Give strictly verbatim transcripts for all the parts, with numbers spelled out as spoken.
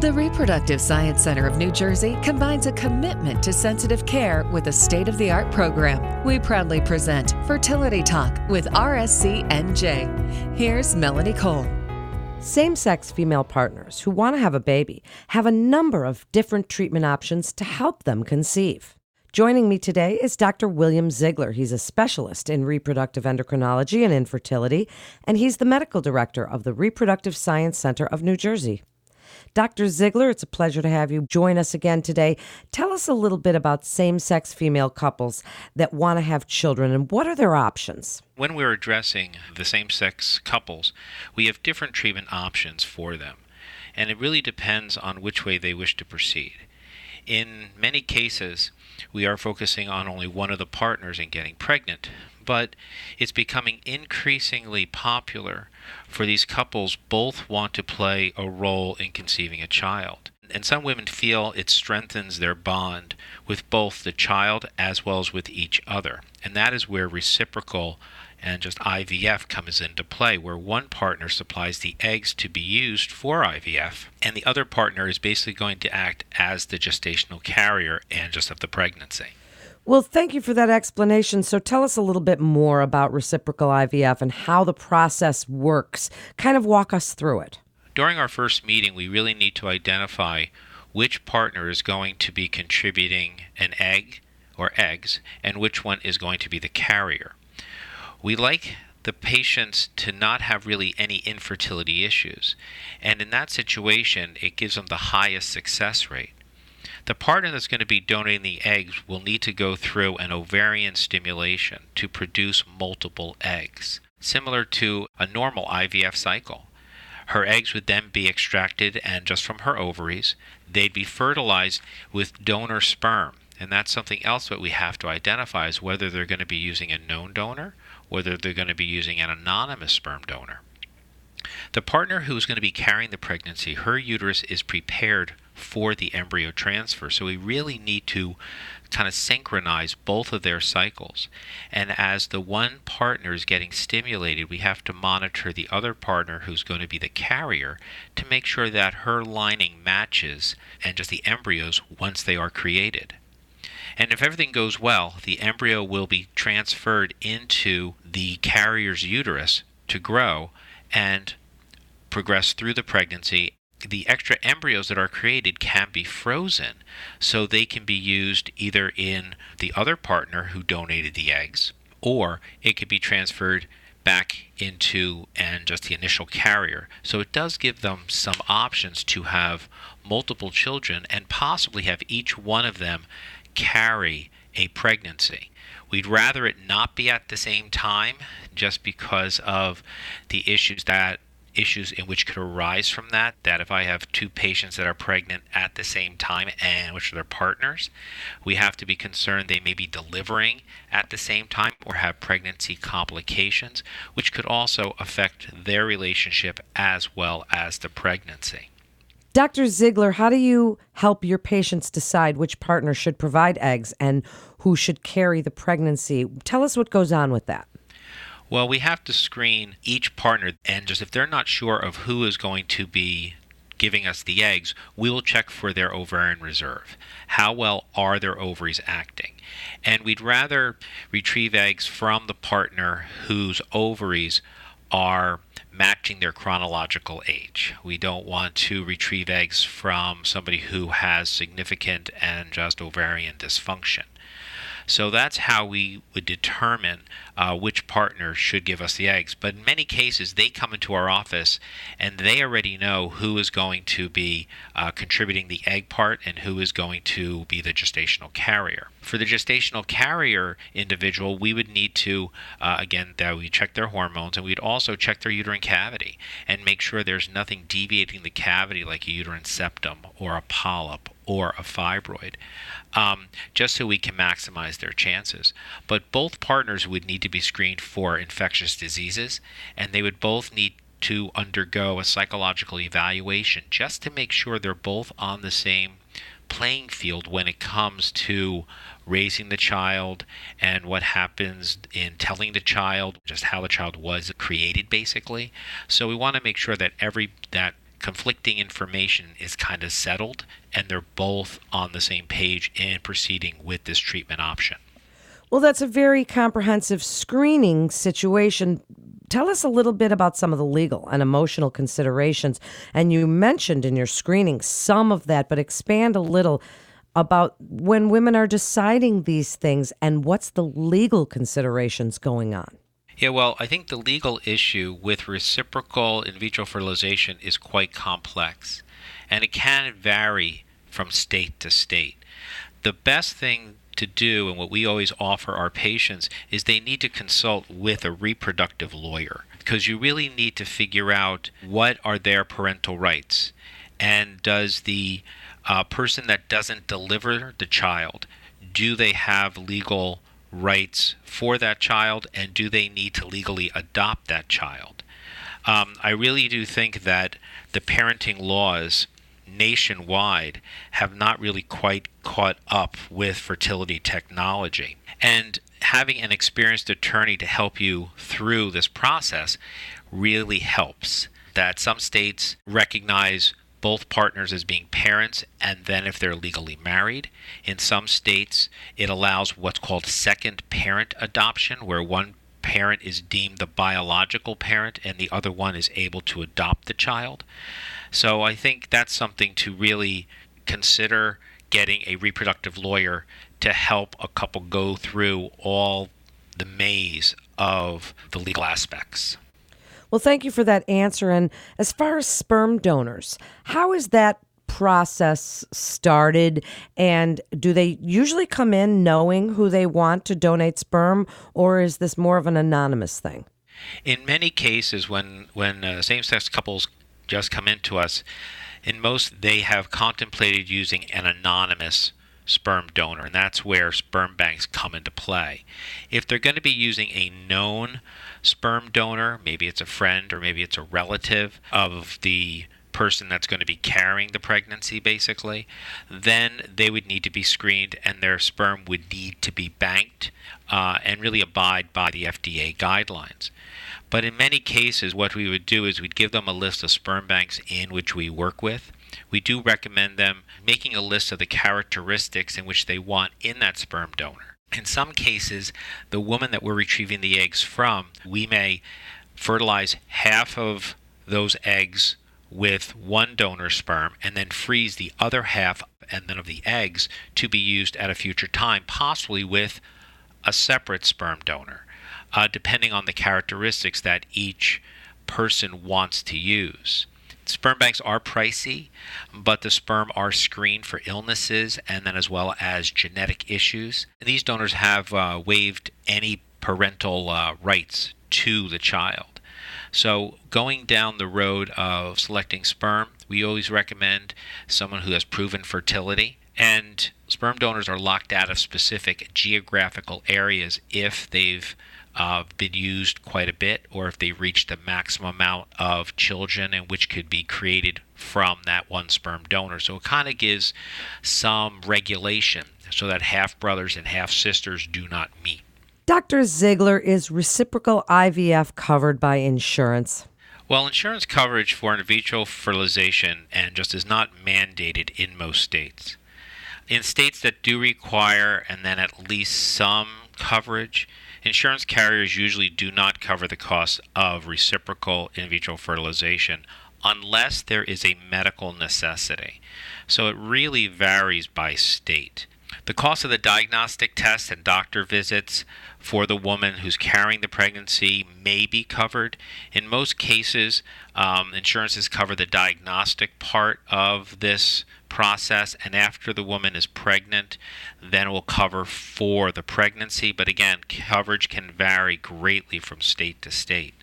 The Reproductive Science Center of New Jersey combines a commitment to sensitive care with a state-of-the-art program. We proudly present Fertility Talk with R S C N J. Here's Melanie Cole. Same-sex female partners who want to have a baby have a number of different treatment options to help them conceive. Joining me today is Doctor William Ziegler. He's a specialist in reproductive endocrinology and infertility, and he's the medical director of the Reproductive Science Center of New Jersey. Doctor Ziegler, it's a pleasure to have you join us again today. Tell us a little bit about same-sex female couples that want to have children, and what are their options? When we're addressing the same-sex couples, we have different treatment options for them, and it really depends on which way they wish to proceed. In many cases, we are focusing on only one of the partners in getting pregnant, but it's becoming increasingly popular for these couples both want to play a role in conceiving a child. And some women feel it strengthens their bond with both the child as well as with each other. And that is where reciprocal and just I V F comes into play, where one partner supplies the eggs to be used for I V F, and the other partner is basically going to act as the gestational carrier and just of the pregnancy. Well, thank you for that explanation. So tell us a little bit more about reciprocal I V F and how the process works. Kind of walk us through it. During our first meeting, we really need to identify which partner is going to be contributing an egg or eggs and which one is going to be the carrier. We like the patients to not have really any infertility issues, and in that situation, it gives them the highest success rate. The partner that's going to be donating the eggs will need to go through an ovarian stimulation to produce multiple eggs, similar to a normal I V F cycle. Her eggs would then be extracted, and just from her ovaries, they'd be fertilized with donor sperm, and that's something else that we have to identify is whether they're going to be using a known donor, whether they're going to be using an anonymous sperm donor. The partner who's going to be carrying the pregnancy, her uterus is prepared for the embryo transfer. So we really need to kind of synchronize both of their cycles. And as the one partner is getting stimulated, we have to monitor the other partner who's going to be the carrier to make sure that her lining matches and just the embryos once they are created. And if everything goes well, the embryo will be transferred into the carrier's uterus to grow and progress through the pregnancy. The extra embryos that are created can be frozen, so they can be used either in the other partner who donated the eggs, or it could be transferred back into and just the initial carrier. So it does give them some options to have multiple children and possibly have each one of them carry a pregnancy. We'd rather it not be at the same time just because of the issues that issues in which could arise from that, that if I have two patients that are pregnant at the same time and which are their partners, we have to be concerned they may be delivering at the same time or have pregnancy complications, which could also affect their relationship as well as the pregnancy. Doctor Ziegler, how do you help your patients decide which partner should provide eggs and who should carry the pregnancy? Tell us what goes on with that. Well, we have to screen each partner, and just if they're not sure of who is going to be giving us the eggs, we will check for their ovarian reserve. How well are their ovaries acting? And we'd rather retrieve eggs from the partner whose ovaries are matching their chronological age. We don't want to retrieve eggs from somebody who has significant and just ovarian dysfunction. So that's how we would determine uh, which partner should give us the eggs. But in many cases, they come into our office and they already know who is going to be uh, contributing the egg part and who is going to be the gestational carrier. For the gestational carrier individual, we would need to, uh, again, that we check their hormones, and we'd also check their uterine cavity and make sure there's nothing deviating the cavity like a uterine septum or a polyp or a fibroid, um, just so we can maximize their chances. But both partners would need to be screened for infectious diseases, and they would both need to undergo a psychological evaluation just to make sure they're both on the same playing field when it comes to raising the child and what happens in telling the child just how the child was created, basically. So we want to make sure that every that conflicting information is kind of settled and they're both on the same page in proceeding with this treatment option. Well, that's a very comprehensive screening situation. Tell us a little bit about some of the legal and emotional considerations. And you mentioned in your screening some of that, but expand a little about when women are deciding these things and what's the legal considerations going on. Yeah, well, I think the legal issue with reciprocal in vitro fertilization is quite complex, and it can vary from state to state. The best thing to do, and what we always offer our patients, is they need to consult with a reproductive lawyer, because you really need to figure out what are their parental rights, and does the uh, person that doesn't deliver the child, do they have legal rights for that child, and do they need to legally adopt that child? Um, I really do think that the parenting laws nationwide have not really quite caught up with fertility technology. And having an experienced attorney to help you through this process really helps. That some states recognize both partners as being parents, and then if they're legally married. In some states, it allows what's called second parent adoption, where one parent is deemed the biological parent and the other one is able to adopt the child. So I think that's something to really consider, getting a reproductive lawyer to help a couple go through all the maze of the legal aspects. Well, thank you for that answer. And as far as sperm donors, how is that process started? And do they usually come in knowing who they want to donate sperm, or is this more of an anonymous thing? In many cases, when, when uh, same-sex couples just come into us, in most they have contemplated using an anonymous sperm donor, and that's where sperm banks come into play. If they're going to be using a known sperm donor, maybe it's a friend or maybe it's a relative of the person that's going to be carrying the pregnancy, basically, then they would need to be screened and their sperm would need to be banked uh, and really abide by the F D A guidelines. But in many cases, what we would do is we'd give them a list of sperm banks in which we work with. We do recommend them making a list of the characteristics in which they want in that sperm donor. In some cases, the woman that we're retrieving the eggs from, we may fertilize half of those eggs with one donor sperm and then freeze the other half and then of the eggs to be used at a future time, possibly with a separate sperm donor, uh, depending on the characteristics that each person wants to use. Sperm banks are pricey, but the sperm are screened for illnesses and then as well as genetic issues. These donors have uh, waived any parental uh, rights to the child. So going down the road of selecting sperm, we always recommend someone who has proven fertility. And sperm donors are locked out of specific geographical areas if they've Uh, been used quite a bit, or if they reach the maximum amount of children and which could be created from that one sperm donor. So it kind of gives some regulation so that half brothers and half sisters do not meet. Doctor Ziegler, is reciprocal I V F covered by insurance? Well, insurance coverage for in vitro fertilization and just is not mandated in most states. In states that do require and then at least some coverage, insurance carriers usually do not cover the cost of reciprocal in vitro fertilization unless there is a medical necessity. So it really varies by state. The cost of the diagnostic tests and doctor visits for the woman who's carrying the pregnancy may be covered. In most cases, um, insurances cover the diagnostic part of this process, and after the woman is pregnant, then we'll cover for the pregnancy. But again, coverage can vary greatly from state to state.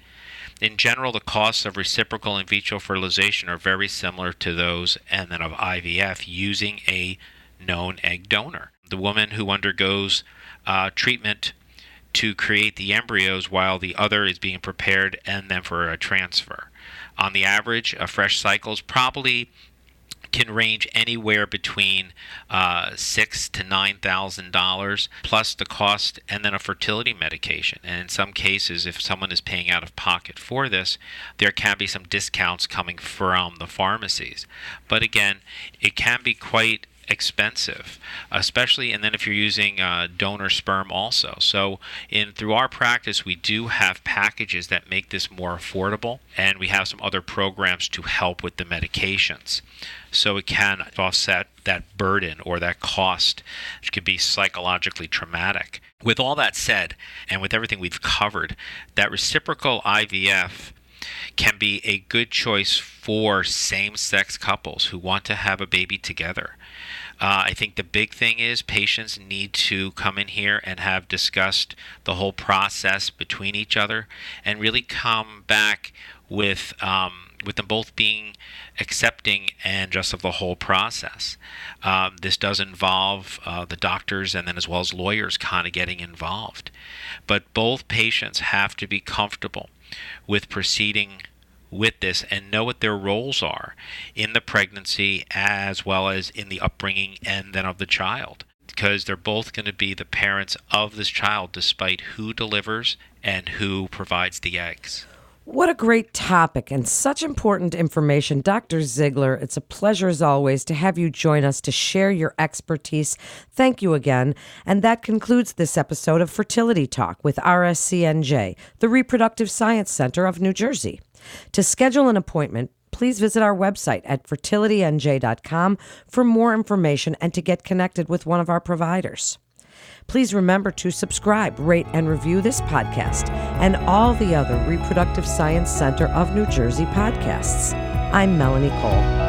In general, the costs of reciprocal in vitro fertilization are very similar to those and then of I V F using a known egg donor. The woman who undergoes uh, treatment to create the embryos while the other is being prepared and then for a transfer. On the average, a fresh cycle is probably can range anywhere between uh, six to nine thousand dollars plus the cost, and then a fertility medication. And in some cases, if someone is paying out of pocket for this, there can be some discounts coming from the pharmacies. But again, it can be quite expensive, especially, and then if you're using uh, donor sperm also. So in through our practice, we do have packages that make this more affordable, and we have some other programs to help with the medications. So it can offset that burden or that cost, which could be psychologically traumatic. With all that said, and with everything we've covered, that reciprocal I V F can be a good choice for same-sex couples who want to have a baby together. Uh, I think the big thing is patients need to come in here and have discussed the whole process between each other, and really come back with um, with them both being accepting and just of the whole process. Um, this does involve uh, the doctors, and then as well as lawyers kind of getting involved. But both patients have to be comfortable with proceeding with this and know what their roles are in the pregnancy as well as in the upbringing and then of the child, because they're both going to be the parents of this child despite who delivers and who provides the eggs. What a great topic and such important information. Doctor Ziegler, it's a pleasure as always to have you join us to share your expertise. Thank you again. And that concludes this episode of Fertility Talk with R S C N J, the Reproductive Science Center of New Jersey. To schedule an appointment, please visit our website at fertility n j dot com for more information and to get connected with one of our providers. Please remember to subscribe, rate, and review this podcast and all the other Reproductive Science Center of New Jersey podcasts. I'm Melanie Cole.